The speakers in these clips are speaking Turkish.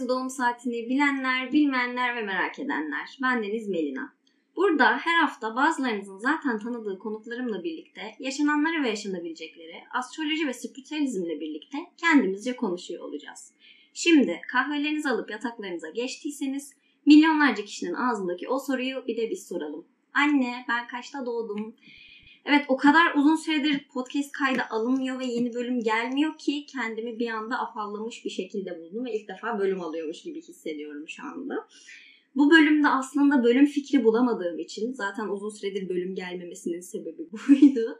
kendiniz doğum saatini bilenler, bilmeyenler ve merak edenler. Bendeniz Melina. Burada her hafta bazılarınızın zaten tanıdığı konuklarımla birlikte yaşananları ve yaşanabilecekleri astroloji ve spiritüalizmle birlikte kendimizce konuşuyor olacağız. Şimdi kahvelerinizi alıp yataklarınıza geçtiyseniz milyonlarca kişinin ağzındaki o soruyu bir de biz soralım. Anne, ben kaçta doğdum? Evet, o kadar uzun süredir podcast kaydı alınmıyor ve yeni bölüm gelmiyor ki kendimi bir anda afallamış bir şekilde buldum ve ilk defa bölüm alıyormuş gibi hissediyorum şu anda. Bu bölümde aslında bölüm fikri bulamadığım için, zaten uzun süredir bölüm gelmemesinin sebebi buydu.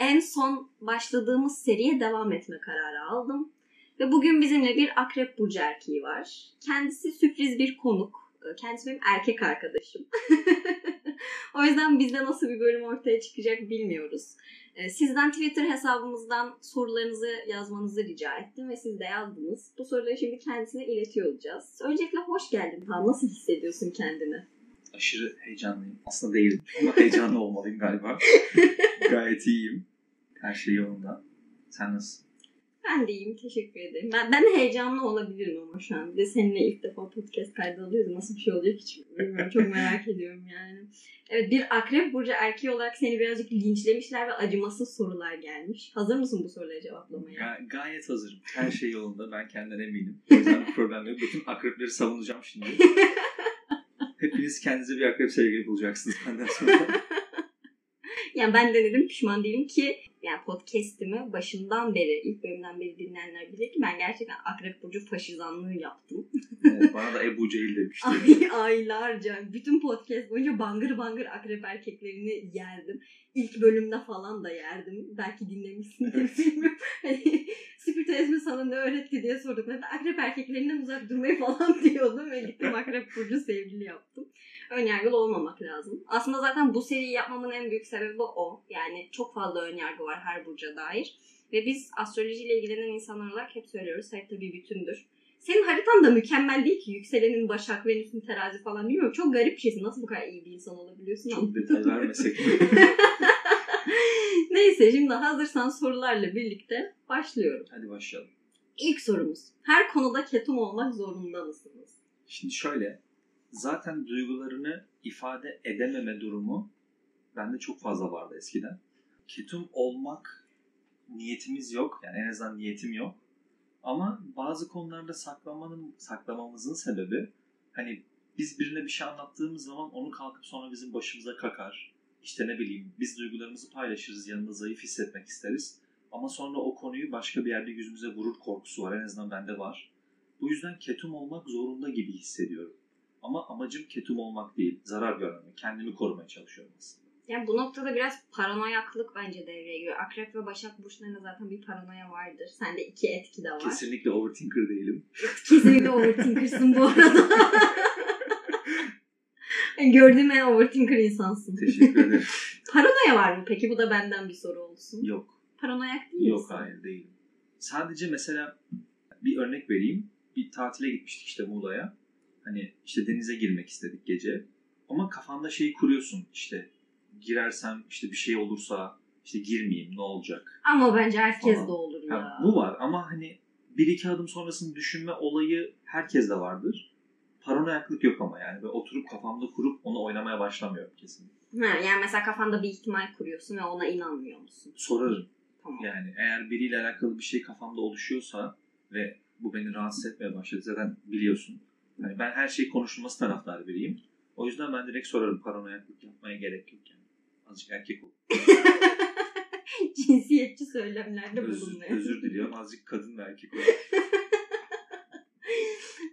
En son başladığımız seriye devam etme kararı aldım. Ve bugün bizimle bir Akrep Burcu erkeği var. Kendisi sürpriz bir konuk. Kendisi benim erkek arkadaşım. O yüzden bizde nasıl bir bölüm ortaya çıkacak bilmiyoruz. Sizden Twitter hesabımızdan sorularınızı yazmanızı rica ettim ve siz de yazdınız. Bu soruları şimdi kendisine iletiyor olacağız. Öncelikle hoş geldin Taha. Nasıl hissediyorsun kendini? Aşırı heyecanlıyım. Aslında değilim. Ama heyecanlı olmalıyım galiba. Gayet iyiyim. Her şey yolunda. Sen nasılsın? Ben de iyiyim, teşekkür ederim. Ben de heyecanlı olabilirim ama şu an. Bir de seninle ilk defa podcast kaydı alıyoruz. Nasıl bir şey olacak hiç bilmiyorum. Çok merak ediyorum yani. Evet, bir Akrep Burcu erkeği olarak seni birazcık linçlemişler ve acımasız sorular gelmiş. Hazır mısın bu soruları cevaplamaya? Gayet hazırım. Her şey yolunda. Ben kendimden eminim. O yüzden bir problem yok. Bütün akrepleri savunacağım şimdi. Hepiniz kendinize bir akrep sevgili bulacaksınız benden sonra. Yani ben denedim, pişman değilim ki. Yani podcast'imi başından beri, ilk bölümden beri dinleyenler bilir ki ben gerçekten Akrep Burcu faşizanlığı yaptım. Bana da Ebu Cehil demişti. Aylarca. Bütün podcast boyunca bangır bangır akrep erkeklerini yerdim. İlk bölümde falan da yerdim. Belki dinlemişsin diye bilmiyorum. Hani spiritüalizmi sana ne öğretti diye sorduk. Akrep erkeklerinden uzak durmayı falan diyordum ve gittim Akrep Burcu sevgili yaptım. Önyargılı olmamak lazım. Aslında zaten bu seriyi yapmamın en büyük sebebi o. Yani çok fazla önyargı var her burca dair. Ve biz astrolojiyle ilgilenen insanlar olarak hep söylüyoruz. Harita bir bütündür. Senin haritan da mükemmel değil ki. Yükselenin Başak, Venüs'ün Terazi falan, bilmiyorum. Çok garip bir şeysin. Nasıl bu kadar iyi bir insan olabiliyorsun? Çok detay vermesek. Neyse, şimdi hazırsan sorularla birlikte başlıyorum. Hadi başlayalım. İlk sorumuz. Her konuda ketum olmak zorunda mısınız? Şimdi şöyle. Zaten duygularını ifade edememe durumu bende çok fazla vardı eskiden. Ketum olmak niyetimiz yok. Yani en azından niyetim yok. Ama bazı konularda saklamamızın sebebi, hani biz birine bir şey anlattığımız zaman onu kalkıp sonra bizim başımıza kakar. İşte ne bileyim, biz duygularımızı paylaşırız, yanında zayıf hissetmek isteriz. Ama sonra o konuyu başka bir yerde yüzümüze vurur korkusu var. En azından bende var. Bu yüzden ketum olmak zorunda gibi hissediyorum. Ama amacım ketum olmak değil, zarar görmemek. Kendimi korumaya çalışıyorum aslında. Yani bu noktada biraz paranoyaklık bence devreye giriyor. Akrep ve Başak burçlarında zaten bir paranoya vardır. Sende iki etki de var. Kesinlikle overthinker değilim. Kesinlikle overthinker'sın bu arada. Gördüğüm en overthinker insansın. Teşekkür ederim. Paranoya var mı peki? Bu da benden bir soru olsun. Yok. Paranoyak değil misin? Yok, hayır değilim. Sadece mesela bir örnek vereyim. Bir tatile gitmiştik işte Muğla'ya. Hani işte denize girmek istedik gece. Ama kafanda şeyi kuruyorsun işte. Girersem işte bir şey olursa işte girmeyeyim, ne olacak? Ama bence herkes de olur ya. Yani bu var ama hani bir iki adım sonrasını düşünme olayı herkes de vardır. Paranoyaklık yok ama yani. Böyle oturup kafamda kurup onu oynamaya başlamıyorum kesinlikle. Ha, yani mesela kafanda bir ihtimal kuruyorsun ve ona inanmıyor musun? Sorarım. Tamam. Yani eğer biriyle alakalı bir şey kafamda oluşuyorsa ve bu beni rahatsız etmeye başladı, zaten biliyorsun. Yani ben her şey konuşulması taraftarı biriyim. O yüzden ben direkt sorarım, paranoyaklık yapmaya gerek yok yani. Azıcık erkek ol. Cinsiyetçi söylemlerde bulunuyor. Özür diliyorum. Azıcık kadın ve erkek ol.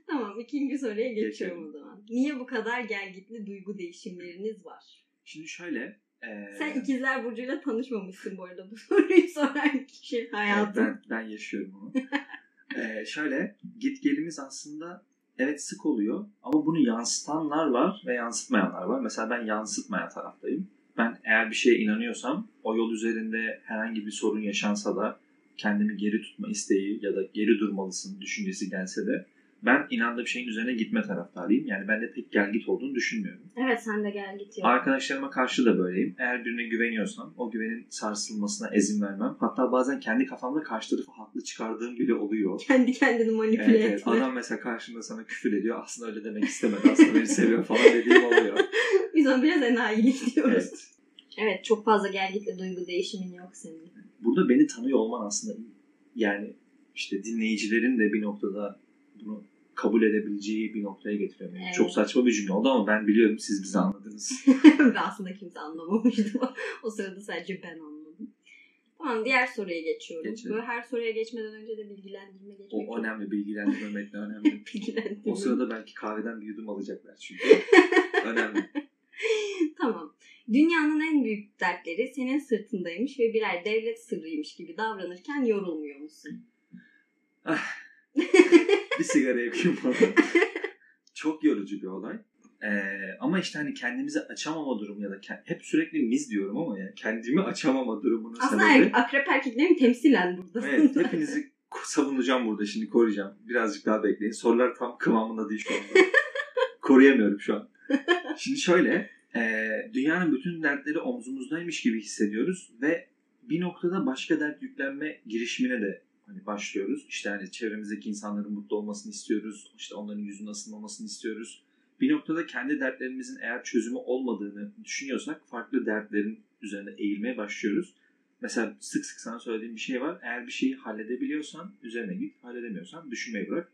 Tamam, ikinci soruya geçiyorum o zaman. Niye bu kadar gelgitli duygu değişimleriniz var? Şimdi şöyle. Sen İkizler Burcu'yla tanışmamışsın bu arada, bu soruyu soran kişi hayatım. Evet, ben yaşıyorum onu. Şöyle, gitgelimiz aslında evet sık oluyor ama bunu yansıtanlar var ve yansıtmayanlar var. Mesela ben yansıtmayan taraftayım. Ben eğer bir şeye inanıyorsam o yol üzerinde herhangi bir sorun yaşansa da kendimi geri tutma isteği ya da geri durmalısın düşüncesi gelse de ben inandığım şeyin üzerine gitme taraftarıyım. Yani ben de pek gel git olduğunu düşünmüyorum. Evet, sen de gel git. Yani. Arkadaşlarıma karşı da böyleyim. Eğer birine güveniyorsam o güvenin sarsılmasına izin vermem. Hatta bazen kendi kafamda karşı tarafı haklı çıkardığım bile oluyor. Kendi kendini manipüle etme. Evet, adam mesela karşımda sana küfür ediyor. Aslında öyle demek istemedi. Aslında beni seviyor falan dediğim oluyor. Biz ona biraz enayilik diyoruz. Evet. Evet, çok fazla gel gitle duygu değişimin yok senin. Burada beni tanıyor olman aslında, yani işte dinleyicilerin de bir noktada bunu kabul edebileceği bir noktaya getiriyor. Evet. Çok saçma bir cümle oldu ama ben biliyorum, siz bizi anladınız. Ve aslında kimse anlamamıştı. O sırada sadece ben anladım. Tamam, diğer soruya geçiyorum. Geçelim. Böyle her soruya geçmeden önce de bilgilendirme geçiyorum. O önemli, bilgilendirmemek de önemli. Bilgilendirme. O sırada belki kahveden bir yudum alacaklar çünkü. Önemli. Tamam. Dünyanın en büyük dertleri senin sırtındaymış ve birer devlet sırrıymış gibi davranırken yorulmuyor musun? Bir sigara yakayım falan. Çok yorucu bir olay. Ama işte hani kendimizi açamama durumu ya da hep sürekli miz diyorum ama yani kendimi açamama durumunun aslında sebebi. Aslında akrep erkeklerin temsilen burada. Evet, hepinizi savunacağım burada, şimdi koruyacağım. Birazcık daha bekleyin. Sorular tam kıvamında değil şu anda. Koruyamıyorum şu an. Şimdi şöyle, dünyanın bütün dertleri omzumuzdaymış gibi hissediyoruz ve bir noktada başka dert yüklenme girişimine de hani başlıyoruz. İşte hani çevremizdeki insanların mutlu olmasını istiyoruz. İşte onların yüzünün asılmamasını istiyoruz. Bir noktada kendi dertlerimizin eğer çözümü olmadığını düşünüyorsak farklı dertlerin üzerine eğilmeye başlıyoruz. Mesela sık sık sana söylediğim bir şey var. Eğer bir şeyi halledebiliyorsan üzerine git. Halledemiyorsan düşünmeyi bırak.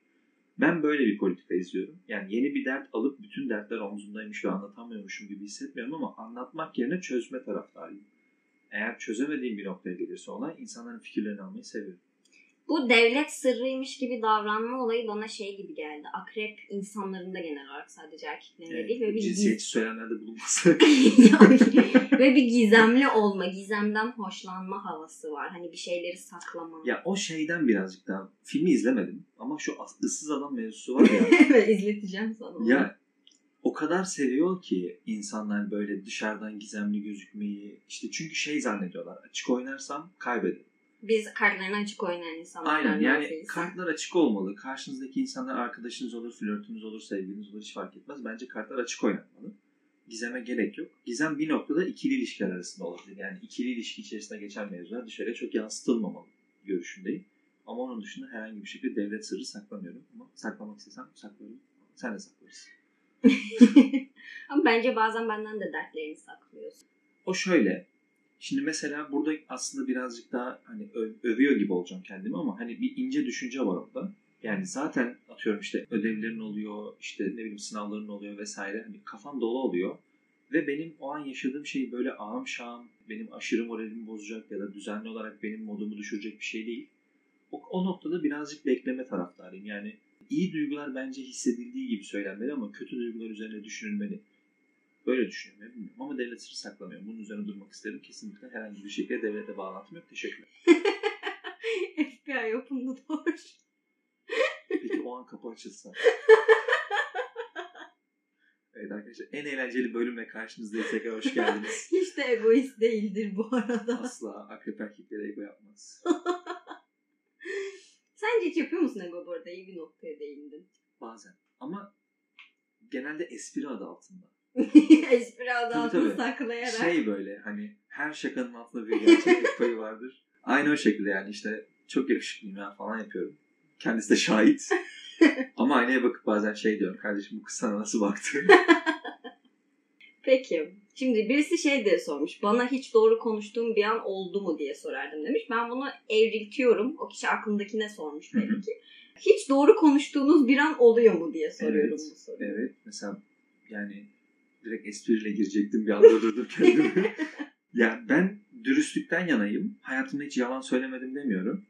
Ben böyle bir politika izliyorum. Yani yeni bir dert alıp bütün dertler omzumdaymış ve anlatamıyormuşum gibi hissetmiyorum ama anlatmak yerine çözme taraftarıyım. Eğer çözemediğim bir noktaya gelirse olay, insanların fikirlerini almayı seviyorum. Bu devlet sırrıymış gibi davranma olayı bana şey gibi geldi. Akrep insanların da genel olarak, sadece erkeklerin de değil. Ve bir cinsiyetçi söylemlerde bulunması. Ve bir gizemli olma, gizemden hoşlanma havası var. Hani bir şeyleri saklama. Ya o şeyden birazcık daha, filmi izlemedim ama şu ıssız adam mevzusu var ya. Evet, izleteceğim sana. Ya o kadar seviyor ki insanlar böyle dışarıdan gizemli gözükmeyi. İşte çünkü şey zannediyorlar, açık oynarsam kaybederim. Biz kartlarını açık oynayan insanlar. Aynen, yani kartlar açık olmalı. Karşınızdaki insanlar arkadaşınız olur, flörtünüz olur, sevgiliniz olur, hiç fark etmez. Bence kartlar açık oynanmalı. Gizeme gerek yok. Gizem bir noktada ikili ilişkiler arasında olabilir. Yani ikili ilişki içerisinde geçen mevzular dışarıya çok yansıtılmamalı görüşündeyim. Ama onun dışında herhangi bir şekilde devlet sırrı saklamıyorum. Ama saklamak istesem saklarım. Sen de saklarsın. Ama bence bazen benden de dertlerini saklıyorsun. O şöyle... Şimdi mesela burada aslında birazcık daha hani övüyor gibi olacağım kendimi ama hani bir ince düşünce var orada. Yani zaten atıyorum işte ödevlerin oluyor, işte ne bileyim sınavların oluyor vesaire. Hani kafam dolu oluyor ve benim o an yaşadığım şey böyle ağam şağım, benim aşırı moralimi bozacak ya da düzenli olarak benim modumu düşürecek bir şey değil. O noktada birazcık bekleme taraftarıyım. Yani iyi duygular bence hissedildiği gibi söylenmeli ama kötü duygular üzerine düşünülmeli. Böyle düşünüyorum, bilmiyorum. Ama devlet sırrı saklamıyorum. Bunun üzerine durmak isterim. Kesinlikle herhangi bir şekilde devlete bağlantım yok. Teşekkür ederim. FBI yapımda doğru. Peki o an kapı açılsa? Evet arkadaşlar, en eğlenceli bölümle karşınızdayız. Tekrar hoş geldiniz. Hiç de egoist değildir bu arada. Asla. Akrep erkekleri ego yapmaz. Sence hiç yapıyor musun ego bu arada? İyi bir noktaya değindin. Bazen. Ama genelde espri adı altında. Espri adı altını saklayarak. Şey böyle hani her şakanın altında bir gerçeklik payı vardır. Aynı o şekilde yani işte çok yakışıklıyım ya falan yapıyorum. Kendisi de şahit. Ama aynaya bakıp bazen şey diyorum, kardeşim bu kız sana nasıl baktı? Peki. Şimdi birisi şey diye sormuş. Bana hiç doğru konuştuğum bir an oldu mu diye sorardım demiş. Ben bunu evriltiyorum. O kişi aklındakine sormuş belki. Hiç doğru konuştuğunuz bir an oluyor mu diye soruyorum, evet, bu soruyu. Evet. Mesela yani direkt espriyle girecektim, bir anda durdum kendimi. Yani ben dürüstlükten yanayım. Hayatımda hiç yalan söylemedim demiyorum.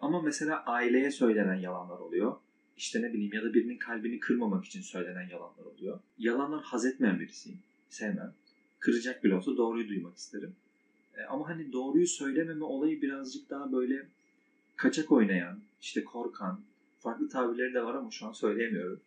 Ama mesela aileye söylenen yalanlar oluyor. İşte ne bileyim, ya da birinin kalbini kırmamak için söylenen yalanlar oluyor. Yalanlar haz etmeyen birisiyim. Sevmem. Kıracak bile olsa doğruyu duymak isterim. Ama hani doğruyu söylememe olayı birazcık daha böyle kaçak oynayan, işte korkan, farklı tabirleri de var ama şu an söyleyemiyorum.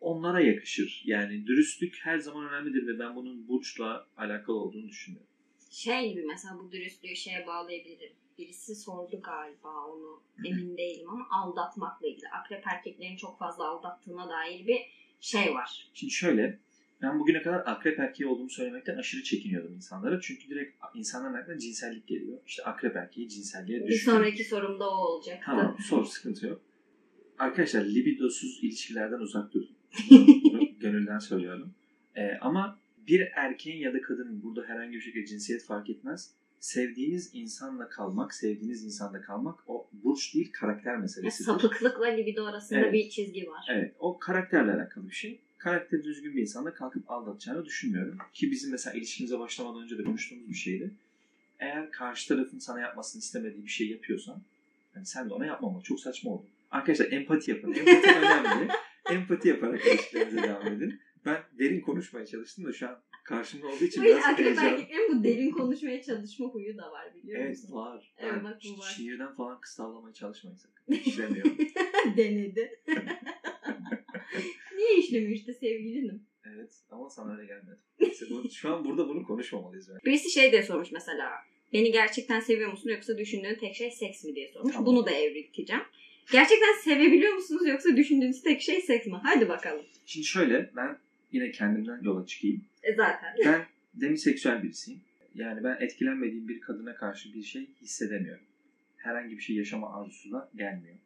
Onlara yakışır. Yani dürüstlük her zaman önemlidir ve ben bunun burçla alakalı olduğunu düşünüyorum. Şey gibi mesela, bu dürüstlüğü şeye bağlayabilirim. birisi sordu galiba onu. Emin değilim ama aldatmakla ilgili. Akrep erkeklerin çok fazla aldattığına dair bir şey var. Şimdi şöyle, ben bugüne kadar akrep erkeği olduğumu söylemekten aşırı çekiniyordum insanlara. Çünkü direkt insanların aklına cinsellik geliyor. İşte akrep erkeği cinselliğe düşkün. Bir sonraki sorumda o olacaktı. Tamam, sor, sıkıntı yok. Arkadaşlar, libidosuz ilişkilerden uzak durun. Bunu gönülden söylüyorum. Ama bir erkeğin ya da kadının, burada herhangi bir şekilde cinsiyet fark etmez, sevdiğiniz insanla kalmak o burç değil, karakter meselesidir. Sapıklıkla libido arasında bir çizgi var. Evet, o karakterle alakalı bir şey. Karakteri düzgün bir insanla kalkıp aldatacağını düşünmüyorum. Ki bizim mesela ilişkimize başlamadan önce de konuştuğumuz bir şeydi. Eğer karşı tarafın sana yapmasını istemediği bir şey yapıyorsan, yani sen de ona yapmamalı. Çok saçma oldu. Arkadaşlar, empati yapın. Empati önemli. Empati yaparak ilişkilerinize devam edin. Ben derin konuşmaya çalıştım da şu an karşımda olduğu için biraz heyecanlıyım. Akrep erkeklerin bu derin konuşmaya çalışma huyu da var, biliyor musun? Evet, var. Evet, bak, bu var. Şiirden falan kısallamaya çalışmayın sakın. İşlemiyorum. Denedi. Niye işlemişti sevgilinim? Evet, ama sana öyle gelmedi. Şu an burada bunu konuşmamalıyız. Yani. Birisi şey diye sormuş mesela. Beni gerçekten seviyor musun yoksa düşündüğün tek şey seks mi diye sormuş. Tamam. Bunu da evrilteceğim. Gerçekten sevebiliyor musunuz yoksa düşündüğünüz tek şey seks mi? Hadi bakalım. Şimdi şöyle, ben yine kendimden yola çıkayım. Zaten. Ben demiseksüel birisiyim. Yani ben etkilenmediğim bir kadına karşı bir şey hissedemiyorum. Herhangi bir şey yaşama arzusu da gelmiyor.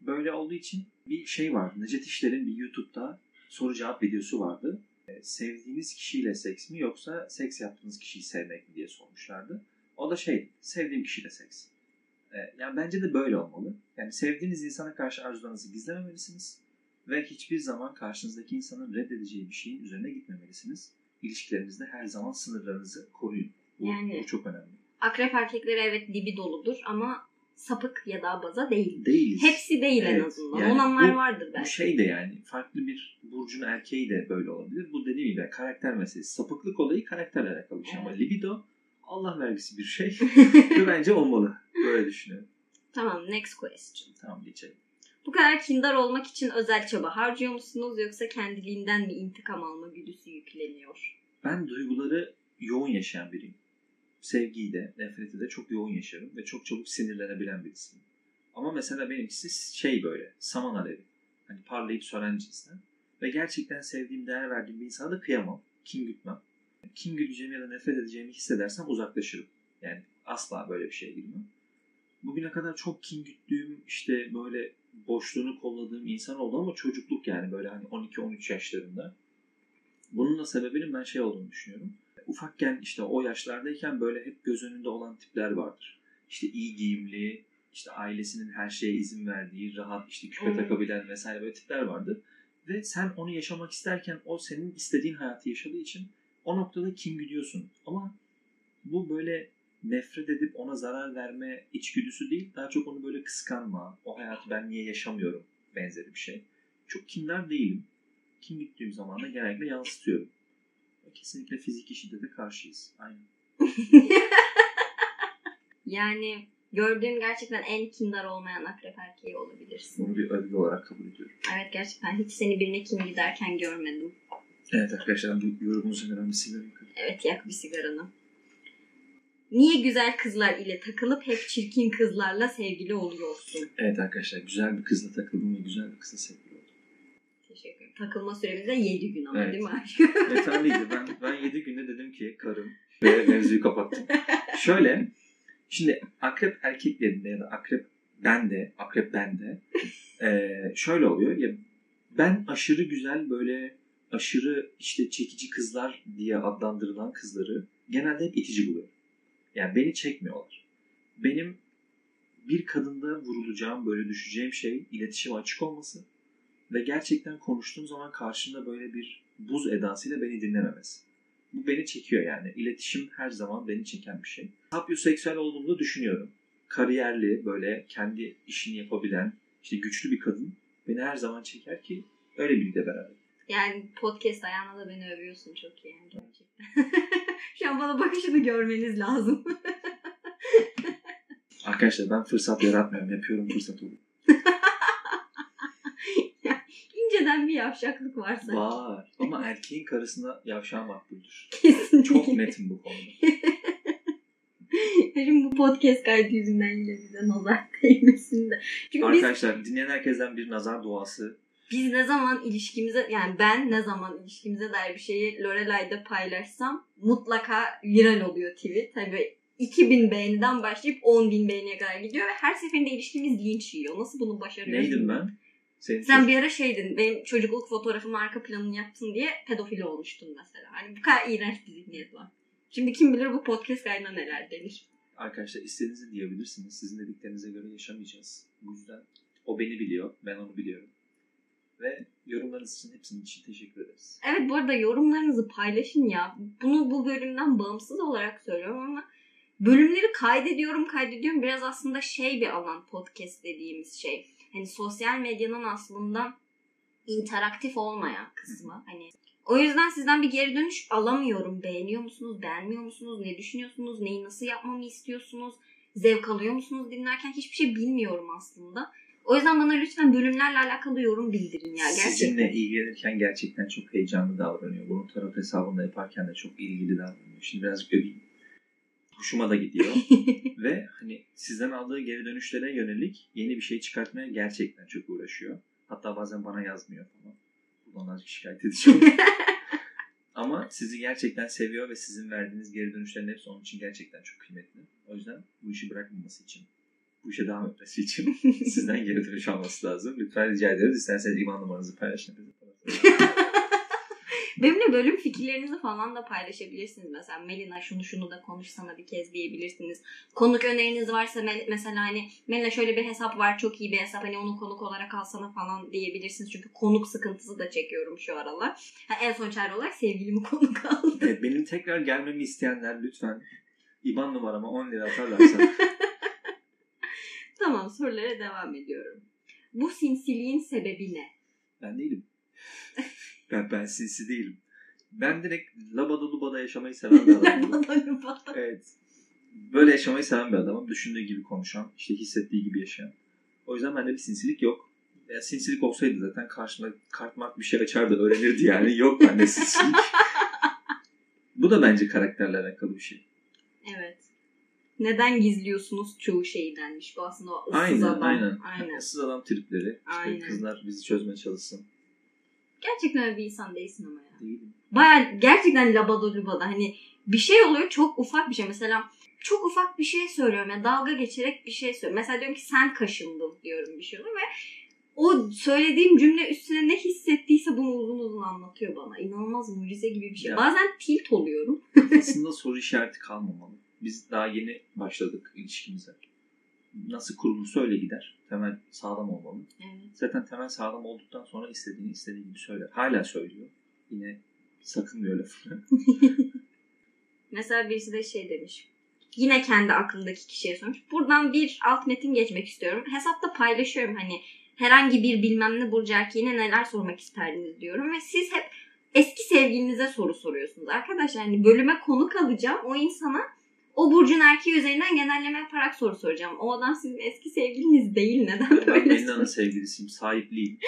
Böyle olduğu için bir şey var. Necdet İşler'in bir YouTube'da soru cevap videosu vardı. Sevdiğiniz kişiyle seks mi yoksa seks yaptığınız kişiyi sevmek mi diye sormuşlardı. O da şey, sevdiğim kişiyle seks. Yani bence de böyle olmalı. Yani sevdiğiniz insana karşı arzularınızı gizlememelisiniz. Ve hiçbir zaman karşınızdaki insanın reddedeceği bir şeyin üzerine gitmemelisiniz. İlişkilerinizde her zaman sınırlarınızı koruyun. Bu çok önemli. Akrep erkekleri evet libidoludur ama sapık ya da abaza değiliz. Hepsi değil, evet, en azından. Yani olanlar vardır belki. Bu şey de yani farklı bir burcun erkeği de böyle olabilir. Bu dediğim gibi karakter meselesi. Sapıklık olayı karakterle alakalı bir şey. Evet. Ama libido Allah vergisi bir şey. Ve bence olmalı. Böyle düşünüyorum. Tamam, next question. Tamam, geçelim. Bu kadar kindar olmak için özel çaba harcıyor musunuz yoksa kendiliğinden mi intikam alma güdüsü yükleniyor? Ben duyguları yoğun yaşayan biriyim. Sevgiyi de, nefreti de çok yoğun yaşarım ve çok çabuk sinirlenebilen birisiyim. Ama mesela benimkisi şey böyle, saman alevi. Hani parlayıp sönen cinsten. Ve gerçekten sevdiğim, değer verdiğim bir insana da kıyamam, kin gütmem. Kin güdeceğimi ya da nefret edeceğimi hissedersem uzaklaşırım. Yani asla böyle bir şeye girmem. Bugüne kadar çok kin güttüğüm, işte böyle boşluğunu kolladığım insan oldu ama çocukluk, yani böyle hani 12-13 yaşlarında. Bunun da sebebinin ben şey olduğunu düşünüyorum. Ufakken, işte o yaşlardayken böyle hep göz önünde olan tipler vardır. İşte iyi giyimli, işte ailesinin her şeye izin verdiği, rahat işte küpe takabilen vesaire böyle tipler vardır. Ve sen onu yaşamak isterken o senin istediğin hayatı yaşadığı için o noktada kin güdüyorsun. Ama bu böyle nefret edip ona zarar verme içgüdüsü değil. Daha çok onu böyle kıskanma, o hayatı ben niye yaşamıyorum benzeri bir şey. Çok kindar değilim. Kin güttüğüm zaman da genellikle yansıtıyorum. Kesinlikle fiziki şiddete karşıyız. Aynen. Yani gördüğüm gerçekten en kindar olmayan akrep erkeği olabilirsin. Bunu bir övgü olarak kabul ediyorum. Evet, gerçekten hiç seni birine kin giderken görmedim. Evet arkadaşlar, bu yorumunuzun önemli sigara yakın. Evet, yak bir sigaranı. Niye güzel kızlar ile takılıp hep çirkin kızlarla sevgili oluyorsun? Evet arkadaşlar, güzel bir kızla takıldım ve güzel bir kızla sevgili oldum. Teşekkür ederim. Takılma süremizde 7 gün ama, evet. Değil mi aşkım? Yeterliydi. Ben 7 günde dedim ki karım ve mevzuyu kapattım. Şöyle, şimdi akrep erkeklerinde ya da akrep bende şöyle oluyor ya, ben aşırı güzel, böyle aşırı işte çekici kızlar diye adlandırılan kızları genelde hep itici buluyorum. Yani beni çekmiyorlar. Benim bir kadında vurulacağım, böyle düşeceğim şey iletişim açık olması ve gerçekten konuştuğum zaman karşımda böyle bir buz edasıyla beni dinlememesi. Bu beni çekiyor yani. İletişim her zaman beni çeken bir şey. Sapyoseksüel olduğumu düşünüyorum. Kariyerli, böyle kendi işini yapabilen, işte güçlü bir kadın beni her zaman çeker ki öyle biriyle beraber. Yani podcast ayağına da beni övüyorsun, çok iyi yani gerçekten. Şu an bana bakışını görmeniz lazım. Arkadaşlar, ben fırsat yaratmıyorum. Yapıyorum, fırsat olur. Ya, inceden bir yavşaklık var sanki. Var. Ama erkeğin karısına yavşağı makbuldür. Kesinlikle. Çok netim bu konuda. isterim bu podcast kaydı yüzünden yine bize nazar değmesin de. Çünkü arkadaşlar dinleyen herkesten bir nazar duası. Biz ne zaman ilişkimize, yani ben ne zaman ilişkimize dair bir şeyi Lorelay'da paylaşsam mutlaka viral oluyor tweet. Tabii 2000 beğeniden başlayıp 10.000 beğeniye kadar gidiyor ve her seferinde ilişkimiz linç yiyor. Nasıl bunu başarıyorsun? Neydim ben? Sen bir ara şeydin, benim çocukluk fotoğrafımı arka planını yaptın diye pedofil olmuştun mesela. Hani bu kadar iğrenç bir zihniyet var. Şimdi kim bilir bu podcast kaydına neler denir. Arkadaşlar istediğinizi diyebilirsiniz. Sizin dediklerinize göre yaşamayacağız. Bu yüzden o beni biliyor, ben onu biliyorum. Ve yorumlarınız için hepsinin için teşekkür ederiz. Evet, bu arada yorumlarınızı paylaşın ya. Bunu bu bölümden bağımsız olarak söylüyorum ama bölümleri kaydediyorum. Biraz aslında şey bir alan, podcast dediğimiz şey. Hani sosyal medyanın aslında interaktif olmayan kısmı. Hani o yüzden sizden bir geri dönüş alamıyorum. Beğeniyor musunuz, beğenmiyor musunuz, ne düşünüyorsunuz, neyi nasıl yapmamı istiyorsunuz, zevk alıyor musunuz dinlerken hiçbir şey bilmiyorum aslında. O yüzden bana lütfen bölümlerle alakalı yorum bildirin ya. Gerçekten. Sizinle ilgilenirken gerçekten çok heyecanlı davranıyor. Bunun taraf hesabında yaparken de çok ilgili davranıyor. Şimdi birazcık öveyim. Hoşuma da gidiyor. Ve hani sizden aldığı geri dönüşlere yönelik yeni bir şey çıkartmaya gerçekten çok uğraşıyor. Hatta bazen bana yazmıyor falan. Buradan azıcık şikayet edeceğim. Ama sizi gerçekten seviyor ve sizin verdiğiniz geri dönüşlerin hepsi onun için gerçekten çok kıymetli. O yüzden bu işi bırakmaması için, bu işe devam etmesi için sizden geri dönüş alması lazım. Lütfen rica ederiz. İsterseniz IBAN numaranızı paylaşın. Benimle bölüm fikirlerinizi falan da paylaşabilirsiniz. Mesela Melina şunu da konuşsana bir kez diyebilirsiniz. Konuk öneriniz varsa mesela hani Melina şöyle bir hesap var, çok iyi bir hesap, hani onu konuk olarak alsana falan diyebilirsiniz. Çünkü konuk sıkıntısı da çekiyorum şu aralar. En son çare olarak sevgilimi konuk aldım. Evet, benim tekrar gelmemi isteyenler lütfen IBAN numarama 10 lira atarlarsa. Tamam, sorulara devam ediyorum. Bu sinsiliğin sebebi ne? Ben değilim. Ben sinsi değilim. Ben direkt labada lubada yaşamayı seven bir adamım. Labada lubada. Evet. Böyle yaşamayı seven bir adamım. Düşündüğü gibi konuşan, işte hissettiği gibi yaşayan. O yüzden bende bir sinsilik yok. Yani sinsilik olsaydı zaten karşımda kartmak bir şey açardı, öğrenirdi yani. Yok bende sinsilik. Bu da bence karakterle alakalı bir şey. Evet. Neden gizliyorsunuz çoğu şeyi denmiş. Bu aslında o ıssız adam. Aynen. Issız adam tripleri. İşte aynen. Kızlar bizi çözmeye çalışsın. Gerçekten öyle bir insan değilsin ama ya. Değilim. Bayağı gerçekten labada hani bir şey oluyor, çok ufak bir şey. Mesela çok ufak bir şey söylüyorum. Yani dalga geçerek bir şey söylüyorum. Mesela diyorum ki sen kaşındın diyorum bir şey oluyor ve o söylediğim cümle üstüne ne hissettiyse bunu uzun uzun anlatıyor bana. İnanılmaz mucize gibi bir şey. Ya. Bazen tilt oluyorum. Aslında soru işareti kalmamalı. Biz daha yeni başladık ilişkimize. Nasıl kurulursa öyle gider. Temel sağlam olmalı. Evet. Zaten temel sağlam olduktan sonra istediği gibi söyler. Hala söylüyor. Yine sakın böyle fırın. Mesela birisi de şey demiş. Yine kendi aklındaki kişiye sormuş. Buradan bir alt metin geçmek istiyorum. Hesapta paylaşıyorum hani herhangi bir bilmem ne burcu erkeğine neler sormak isterdiniz diyorum. Ve siz hep eski sevgilinize soru soruyorsunuz. Arkadaşlar hani bölüme konuk alacağım. O insana o burcun erkeği üzerinden genelleme yaparak soru soracağım. O adam sizin eski sevgiliniz değil. Neden böyle soruyorsunuz? Ben Melina'nın sevgilisiyim. Sahipliyim.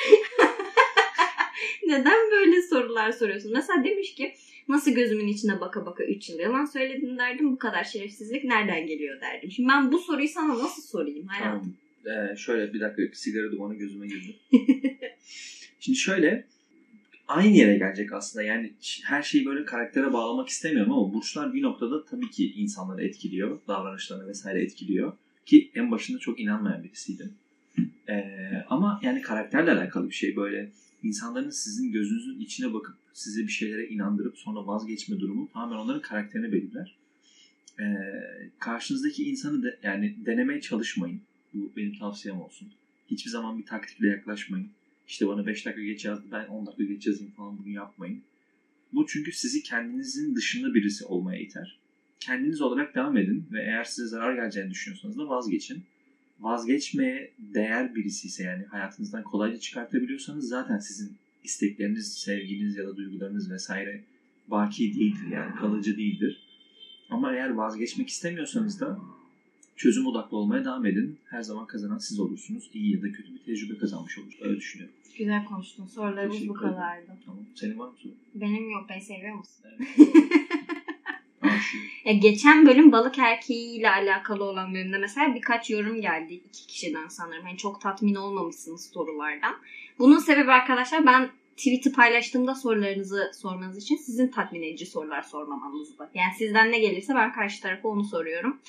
Neden böyle sorular soruyorsun? Mesela demiş ki nasıl gözümün içine baka baka 3 yıl yalan söyledin derdim. Bu kadar şerefsizlik nereden geliyor derdim. Şimdi ben bu soruyu sana nasıl sorayım hayatım? Tamam. Şöyle bir dakika. Sigara dumanı gözüme girdi. Şimdi şöyle. Aynı yere gelecek aslında. Yani her şeyi böyle karaktere bağlamak istemiyorum ama burçlar bir noktada tabii ki insanları etkiliyor. Davranışlarını vesaire etkiliyor. Ki en başında çok inanmayan birisiydim. Ama yani karakterle alakalı bir şey böyle. İnsanların sizin gözünüzün içine bakıp size bir şeylere inandırıp sonra vazgeçme durumu tamamen onların karakterini belirler. Karşınızdaki insanı yani denemeye çalışmayın. Bu benim tavsiyem olsun. Hiçbir zaman bir taktikle yaklaşmayın. İşte bana 5 dakika geç yazdı, ben 10 dakika geç yazayım falan, bunu yapmayın. Bu çünkü sizi kendinizin dışında birisi olmaya iter. Kendiniz olarak devam edin ve eğer size zarar geleceğini düşünüyorsanız da vazgeçin. Vazgeçmeye değer birisi ise yani hayatınızdan kolayca çıkartabiliyorsanız zaten sizin istekleriniz, sevginiz ya da duygularınız vesaire baki değildir yani kalıcı değildir. Ama eğer vazgeçmek istemiyorsanız da çözüm odaklı olmaya devam edin. Her zaman kazanan siz olursunuz. İyi ya da kötü bir tecrübe kazanmış olursunuz. Öyle düşünüyorum. Güzel konuştun. Sorularımız bu kadardı. Tamam. Senin var mı sorun? Benim yok. Beni seviyor musun? Evet. Ya geçen bölüm balık erkeğiyle alakalı olan bölümde mesela birkaç yorum geldi 2 kişiden sanırım. Yani çok tatmin olmamışsınız sorulardan. Bunun sebebi arkadaşlar, ben tweet'i paylaştığımda sorularınızı sormanız için sizin tatmin edici sorular sormamanızdı. Yani sizden ne gelirse ben karşı tarafa onu soruyorum.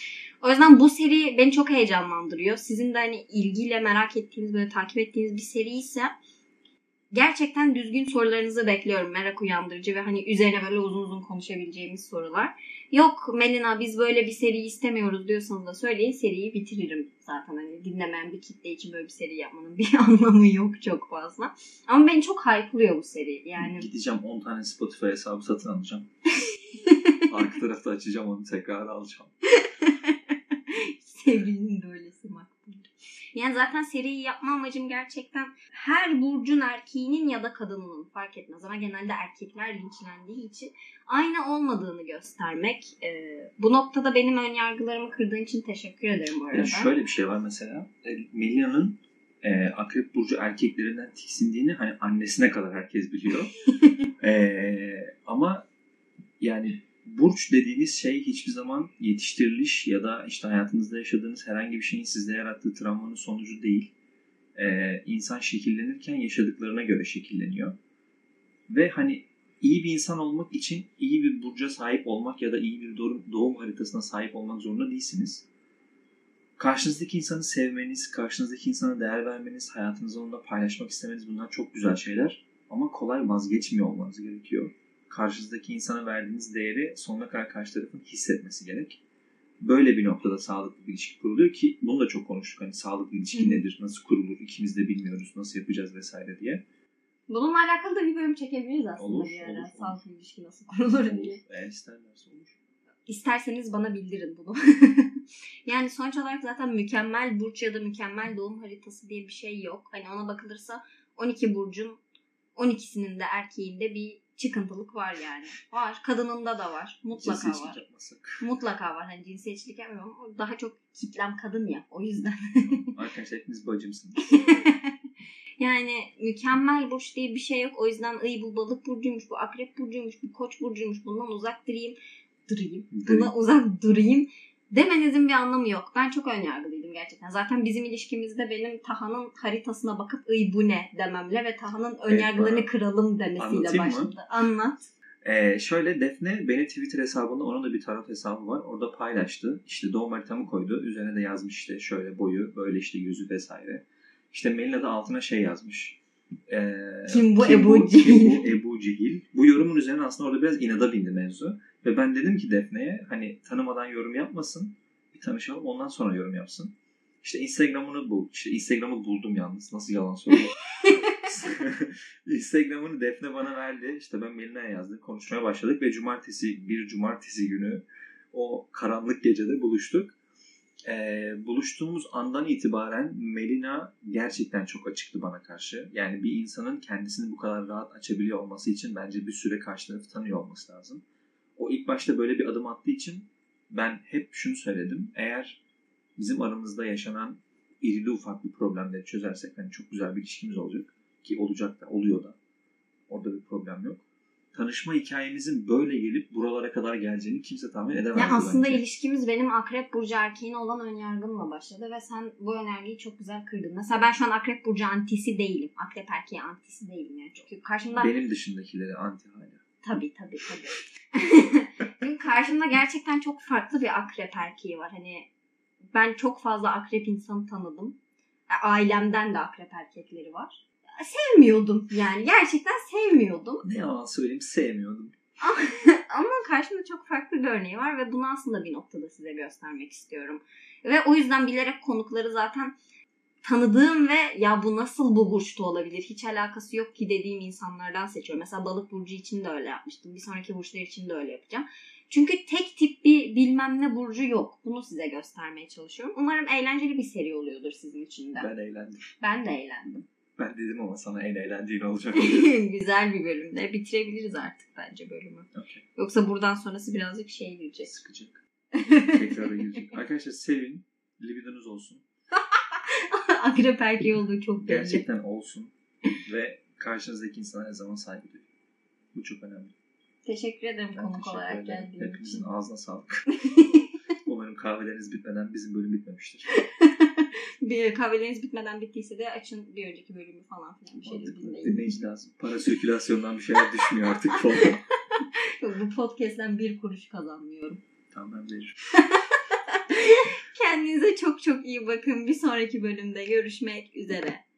O yüzden bu seri beni çok heyecanlandırıyor. Sizin de hani ilgiyle merak ettiğiniz, böyle takip ettiğiniz bir seri ise gerçekten düzgün sorularınızı bekliyorum. Merak uyandırıcı ve hani üzerine böyle uzun uzun konuşabileceğimiz sorular. Yok Melina biz böyle bir seri istemiyoruz diyorsanız da söyleyin, seriyi bitiririm zaten. Hani dinlemeyen bir kitle için böyle bir seri yapmanın bir anlamı yok çok fazla. Ama beni çok hype'lıyor bu seri. Yani... Gideceğim 10 tane Spotify hesabı satın alacağım. Arka tarafta açacağım, onu tekrar alacağım. Sevgilinin böylesi makbul. Yani zaten seriyi yapma amacım gerçekten her burcun erkeğinin ya da kadınının fark etmez ama genelde erkekler linçlendiği için aynı olmadığını göstermek. Bu noktada benim önyargılarımı kırdığın için teşekkür ederim bu arada. Yani şöyle bir şey var mesela. Melina'nın Akrep Burcu erkeklerinden tiksindiğini hani annesine kadar herkes biliyor. Ama yani... Burç dediğiniz şey hiçbir zaman yetiştiriliş ya da işte hayatınızda yaşadığınız herhangi bir şeyin sizde yarattığı travmanın sonucu değil. İnsan şekillenirken yaşadıklarına göre şekilleniyor. Ve hani iyi bir insan olmak için iyi bir burca sahip olmak ya da iyi bir doğum haritasına sahip olmak zorunda değilsiniz. Karşınızdaki insanı sevmeniz, karşınızdaki insana değer vermeniz, hayatınızı onunla paylaşmak istemeniz bunlar çok güzel şeyler. Ama kolay vazgeçmiyor olmanız gerekiyor. Karşınızdaki insana verdiğiniz değeri sonuna kadar karşı tarafın hissetmesi gerek. Böyle bir noktada sağlıklı bir ilişki kuruluyor ki bunu da çok konuştuk. Hani sağlıklı ilişki nedir, nasıl kurulur, ikimiz de bilmiyoruz, nasıl yapacağız vesaire diye. Bununla alakalı da bir bölüm çekebiliriz aslında bir ara. Sağlıklı ilişki nasıl kurulur diye. İsterlerse olur. İsterseniz bana bildirin bunu. Yani sonuç olarak zaten mükemmel burç ya da mükemmel doğum haritası diye bir şey yok. Hani ona bakılırsa 12 burcun 12'sinin de erkeğinde bir çıkıntılık var yani. Var. Kadınında da var. Mutlaka var. Mutlaka var. Hani cinsiyetçilik yapmıyorum ama daha çok kitlem kadın ya. O yüzden. Arkadaşlar hepiniz bacımsınız. Yani mükemmel burç diye bir şey yok. O yüzden bu balık burcuymuş, bu akrep burcuymuş, bu koç burcuymuş. Bundan uzak durayım. Bundan uzak durayım. Demenizin bir anlamı yok. Ben çok önyargılıydım gerçekten. Zaten bizim ilişkimizde benim Taha'nın haritasına bakıp bu ne dememle ve Taha'nın önyargılarını kıralım demesiyle başladı. Anlat. Şöyle Defne beni Twitter hesabında, onun da bir tarot hesabı var. Orada paylaştı. İşte doğum haritamı koydu. Üzerine de yazmış işte şöyle boyu, böyle işte yüzü vesaire. İşte Melina da altına şey yazmış. Kim bu Ebu Cehil? Bu yorumun üzerine aslında orada biraz inada bindi mevzu. Ve ben dedim ki Defne'ye hani tanımadan yorum yapmasın. Bir tanışalım ondan sonra yorum yapsın. İşte Instagram'ını bul. İşte Instagram'ı buldum yalnız. Nasıl yalan söylüyorum. Instagram'ını Defne bana verdi. İşte ben Melina'ya yazdım. Konuşmaya başladık ve bir cumartesi günü o karanlık gecede buluştuk. Buluştuğumuz andan itibaren Melina gerçekten çok açıktı bana karşı. Yani bir insanın kendisini bu kadar rahat açabiliyor olması için bence bir süre karşı tarafı tanıyor olması lazım. O ilk başta böyle bir adım attığı için ben hep şunu söyledim. Eğer bizim aramızda yaşanan irili ufaklı problemleri çözersek hani çok güzel bir ilişkimiz olacak. Ki olacak da, oluyor da. Orada bir problem yok. Tanışma hikayemizin böyle gelip buralara kadar geleceğini kimse tahmin edemezdi. Yani aslında bence. İlişkimiz benim Akrep Burcu erkeğine olan önyargımla başladı ve sen bu önergeyi çok güzel kırdın. Mesela ben şu an Akrep Burcu antisi değilim. Akrep erkeği antisi değilim yani. Çünkü karşımda... Benim dışındakileri anti hala. Tabii. Çünkü karşımda gerçekten çok farklı bir akrep erkeği var. Hani ben çok fazla akrep insanı tanıdım. Ailemden de akrep erkekleri var. Sevmiyordum yani. Gerçekten sevmiyordum. Ne yalan söyleyeyim, sevmiyordum. Ama karşımda çok farklı bir örneği var ve bunu aslında bir noktada size göstermek istiyorum. Ve o yüzden bilerek konukları zaten tanıdığım ve ya bu nasıl bu burçta olabilir, hiç alakası yok ki dediğim insanlardan seçiyorum. Mesela balık burcu için de öyle yapmıştım. Bir sonraki burçlar için de öyle yapacağım. Çünkü tek tip bir bilmem ne burcu yok. Bunu size göstermeye çalışıyorum. Umarım eğlenceli bir seri oluyordur sizin için de. Ben eğlendim. Ben de eğlendim. Ben dedim ama sana eğlenceli olacak. Güzel bir bölümde. Bitirebiliriz artık bence bölümü. Okay. Yoksa buradan sonrası birazcık şey girecek. Sıkacak. Tekrar girecek. Arkadaşlar sevin. Libidonuz olsun. Akrep erkeği olduğu çok belli. Gerçekten olsun ve karşınızdaki insana her zaman saygı duyun. Bu çok önemli. Teşekkür ederim konuk olarak geldiğin için. Hepinizin ağzına sağlık. Umarım kahveleriniz bitmeden bizim bölüm bitmemiştir. Kahveleriniz bitmeden bittiyse de açın bir önceki bölümü falan filan bir şeyler dinleyin. Dinleyici lazım. Para sirkülasyondan bir şeyler düşmüyor artık falan. Bu podcast'ten bir kuruş kazanmıyorum. Tamam, ben veririm. Kendinize çok çok iyi bakın. Bir sonraki bölümde görüşmek üzere.